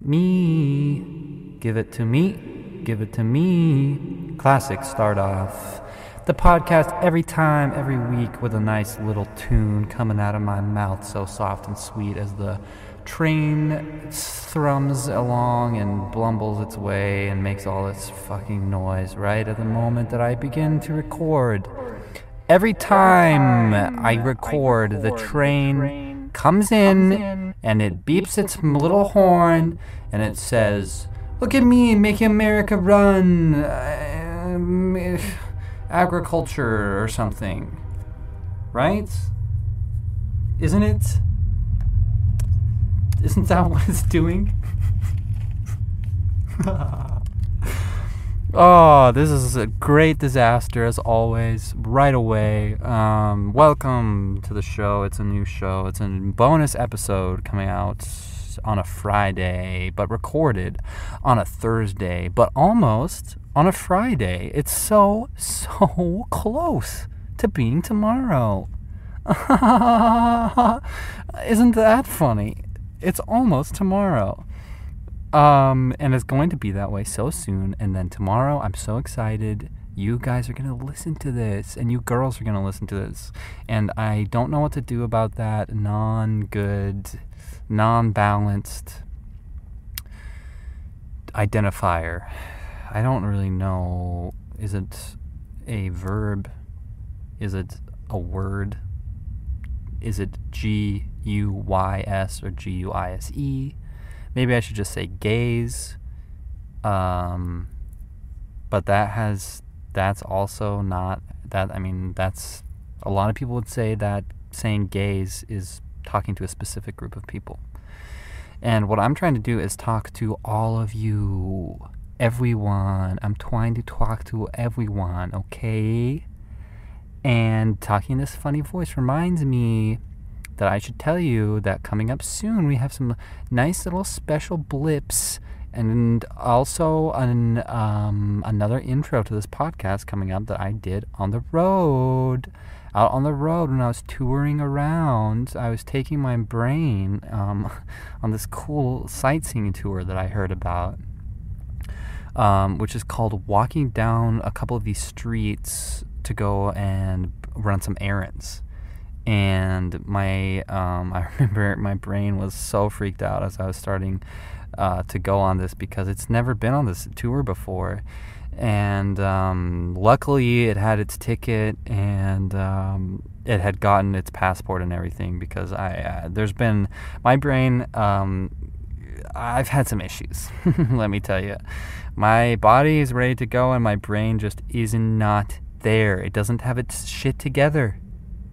Me, give it to me, give it to me. Classic start off the podcast every time, every week, with a nice little tune coming out of my mouth, so soft and sweet as the train thrums along and blumbles its way and makes all its fucking noise right at the moment that I begin to record. Every time I record, the train comes in, and it beeps its little horn, and it says, "Look at me, making America run, agriculture or something," right? Isn't it? Isn't that what it's doing? Oh, this is a great disaster, as always, right away. Welcome to the show. It's a new show. It's a bonus episode coming out on a Friday, but recorded on a Thursday, but almost on a Friday. It's so, so close to being tomorrow. Isn't that funny? It's almost tomorrow. And it's going to be that way so soon. And then tomorrow, I'm so excited. You guys are going to listen to this, and you girls are going to listen to this. And I don't know what to do about that non-good, non-balanced identifier. I don't really know. Is it a verb? Is it a word? Is it G-U-Y-S or G-U-I-S-E? Maybe I should just say gays, but that's also not that. I mean, that's a lot of people would say that saying gays is talking to a specific group of people, and what I'm trying to do is talk to all of you, everyone. I'm trying to talk to everyone, okay? And talking in this funny voice reminds me that I should tell you that coming up soon we have some nice little special blips, and also another intro to this podcast coming up that I did on the road. Out on the road when I was touring around, I was taking my brain on this cool sightseeing tour that I heard about, which is called walking down a couple of these streets to go and run some errands. And my, I remember my brain was so freaked out as I was starting to go on this, because it's never been on this tour before. And luckily it had its ticket, and it had gotten its passport and everything, because my brain, I've had some issues, let me tell you. My body is ready to go, and my brain just is not there. It doesn't have its shit together.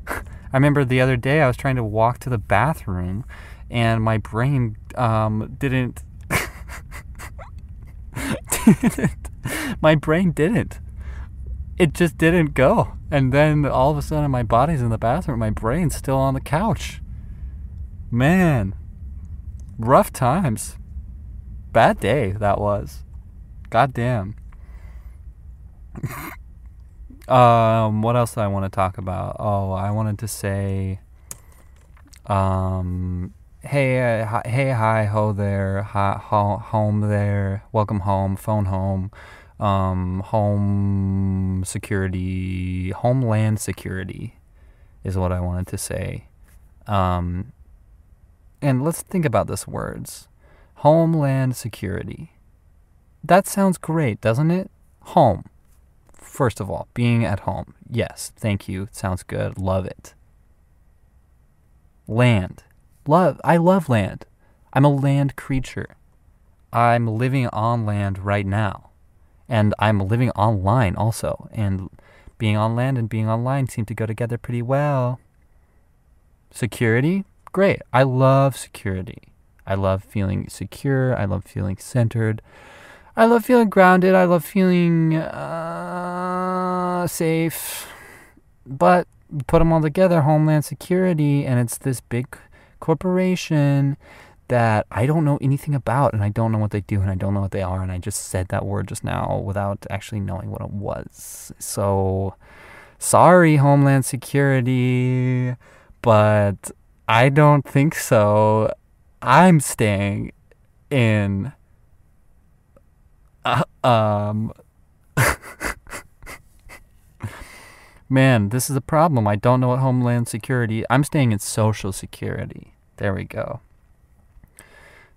I remember the other day I was trying to walk to the bathroom, and my brain didn't. It just didn't go. And then all of a sudden my body's in the bathroom, my brain's still on the couch. Man, rough times. Bad day that was. Goddamn. What else did I want to talk about? Oh, I wanted to say, hey, hi, ho there, hi, ho, home there, welcome home, phone home, homeland security is what I wanted to say. And let's think about these words. Homeland security. That sounds great, doesn't it? Home. First of all, being at home. Yes, thank you. Sounds good. Love it. Land. I love land. I'm a land creature. I'm living on land right now. And I'm living online also. And being on land and being online seem to go together pretty well. Security? Great. I love security. I love feeling secure. I love feeling centered. I love feeling grounded. I love feeling safe. But put them all together, Homeland Security, and it's this big corporation that I don't know anything about, and I don't know what they do, and I don't know what they are, and I just said that word just now without actually knowing what it was. So, sorry, Homeland Security, but I don't think so. I'm staying in man, this is a problem. I don't know what Homeland Security... I'm staying in Social Security. There we go.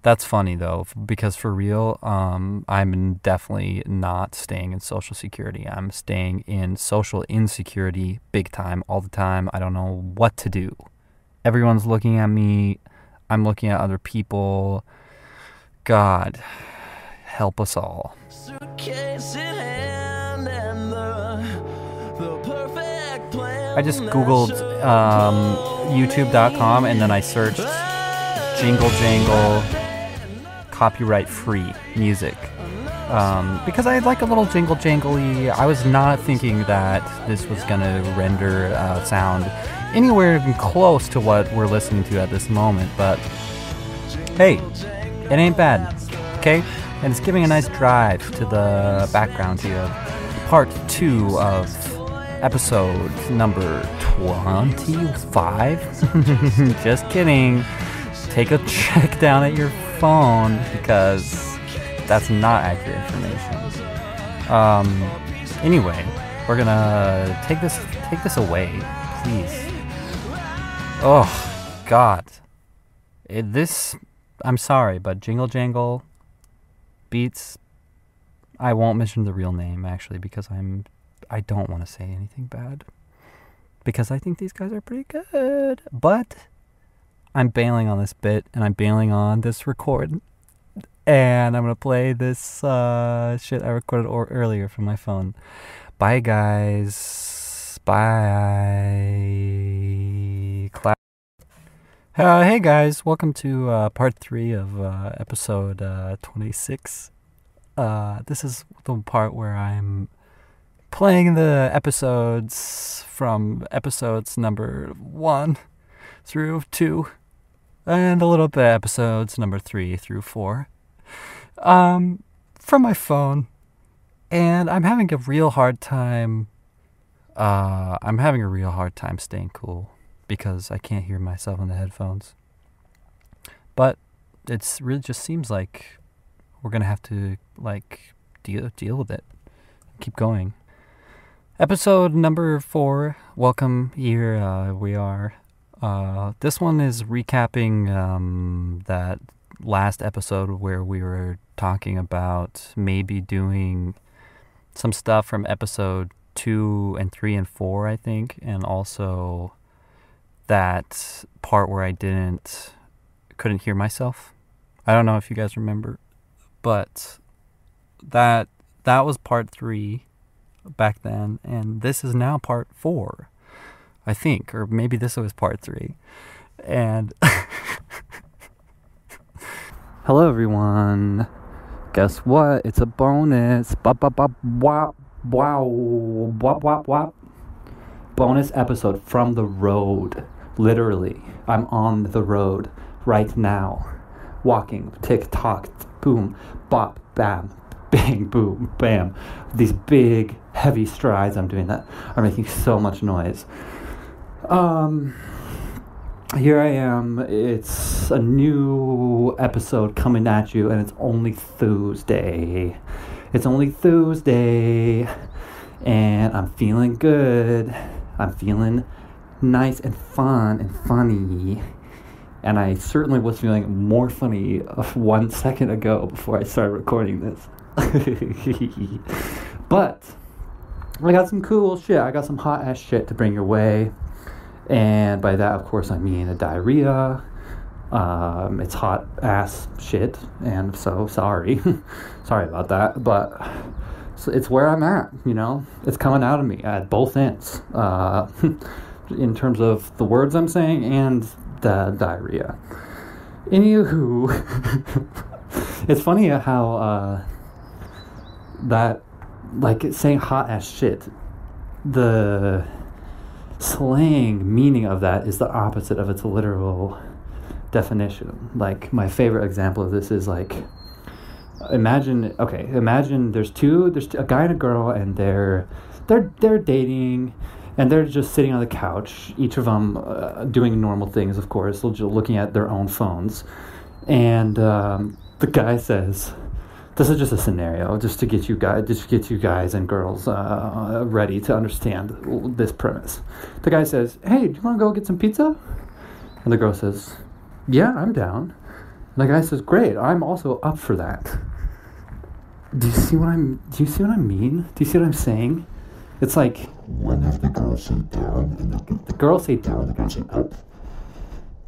That's funny, though, because for real, I'm definitely not staying in Social Security. I'm staying in social insecurity big time, all the time. I don't know what to do. Everyone's looking at me. I'm looking at other people. God, help us all. Suitcase in hand and the perfect plan. I just Googled YouTube.com and then I searched Jingle Jangle copyright free music, because I like a little jingle jangly. I was not thinking that this was going to render sound anywhere even close to what we're listening to at this moment, but hey, it ain't bad, okay? And it's giving a nice drive to the background here of part 2 of episode number 25. Just kidding. Take a check down at your phone, because that's not accurate information. Anyway, we're gonna take this away, please. Oh God, I'm sorry, but Jingle Jangle Beats. I won't mention the real name actually, because I don't want to say anything bad, because I think these guys are pretty good, but I'm bailing on this bit, and I'm bailing on this record, and I'm going to play this shit I recorded earlier from my phone. Bye, guys. Bye. Hey, guys. Welcome to part 3 of episode 26. This is the part where I'm playing the episodes from episodes number 1 through 2. And a little bit of episodes number 3 through 4 from my phone. And I'm having a real hard time. I'm having a real hard time staying cool because I can't hear myself on the headphones. But it's really just seems like we're gonna have to like deal with it. Keep going. Episode number 4. Welcome here. We are. This one is recapping that last episode where we were talking about maybe doing some stuff from episode 2 and 3 and 4, I think, and also that part where I couldn't hear myself. I don't know if you guys remember, but that was part 3 back then, and this is now part 4. I think, or maybe this was part 3. And hello, everyone. Guess what? It's a bonus. Bop, bop, bop, wop, wow, wop, wop, wop. Bonus episode from the road. Literally, I'm on the road right now. Walking, tick tock, boom, bop, bam, bang, boom, bam. These big, heavy strides. I'm doing that. I'm making so much noise. Here I am. It's a new episode coming at you, and it's only Thursday. It's only Thursday, and I'm feeling good. I'm feeling nice and fun and funny, and I certainly was feeling more funny 1 second ago before I started recording this. But I got some cool shit. I got some hot ass shit to bring your way. And by that, of course, I mean a diarrhea. It's hot ass shit, and so sorry. Sorry about that, but it's where I'm at, you know? It's coming out of me at both ends, in terms of the words I'm saying and the diarrhea. Anywho, it's funny how that, like, saying hot ass shit, the slang meaning of that is the opposite of its literal definition. Like, my favorite example of this is, like, imagine there's a guy and a girl, and they're dating, and they're just sitting on the couch, each of them doing normal things, of course, looking at their own phones, and the guy says, this is just a scenario just to get you guys, and girls ready to understand this premise. The guy says, hey, do you want to go get some pizza? And the girl says, yeah, I'm down. And the guy says, great, I'm also up for that. Do you see what I mean? Do you see what I'm saying? It's like, when have the girls say down and the girls say down and the guys say up?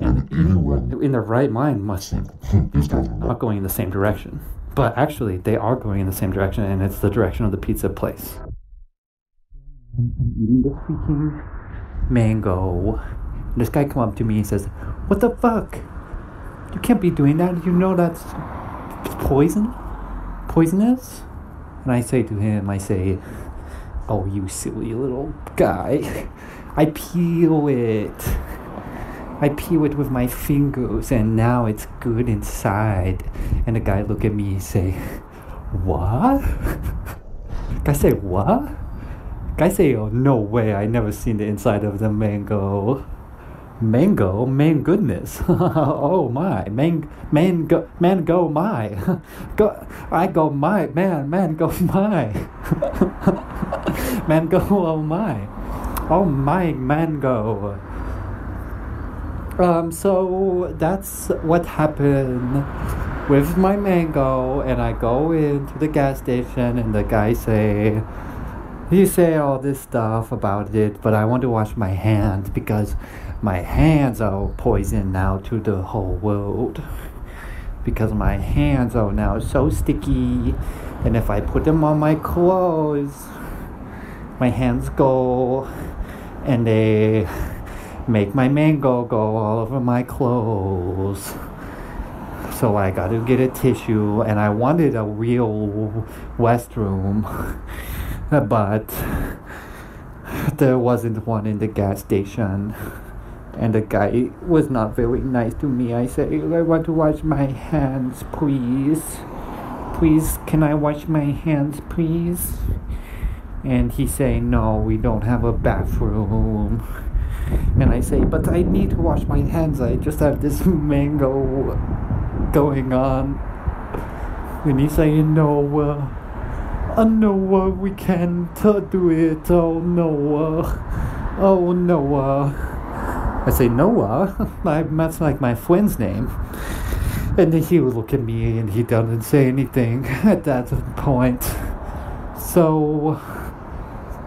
And anyone in their right mind must think these guys are not going in the same direction. But actually, they are going in the same direction, and it's the direction of the pizza place. I'm eating this freaking mango. This guy come up to me and says, what the fuck? You can't be doing that. You know that's poisonous? And I say to him, oh, you silly little guy. I peel it with my fingers, and now it's good inside. And the guy look at me and say, what? Guy say, what? Guy say, oh, no way, I never seen the inside of the mango. Mango? Man goodness. Oh my. Man go my. I go my. Man go my. Man go oh my. Oh my mango. So that's what happened with my mango, and I go into the gas station, and the guy say, you say all this stuff about it, but I want to wash my hands because my hands are poison now to the whole world. Because my hands are now so sticky, and if I put them on my clothes, my hands go, and they make my mango go all over my clothes. So I got to get a tissue, and I wanted a real restroom, but there wasn't one in the gas station, and the guy was not very nice to me. I said, I want to wash my hands, please, can I wash my hands, please? And he say, no, we don't have a bathroom. And I say, but I need to wash my hands. I just have this mango going on. And he's saying, no, we can't do it. Oh, Noah. I say, Noah? That's like my friend's name. And then he would look at me, and he doesn't say anything at that point. So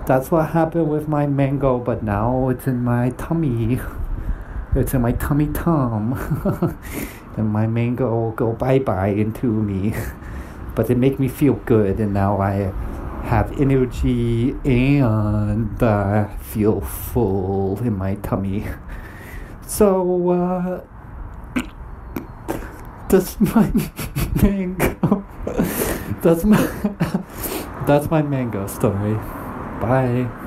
that's what happened with my mango, but now it's in my tummy. It's in my tummy. And my mango go bye-bye into me. But it make me feel good, and now I have energy, and I feel full in my tummy. So, that's my mango story. Bye.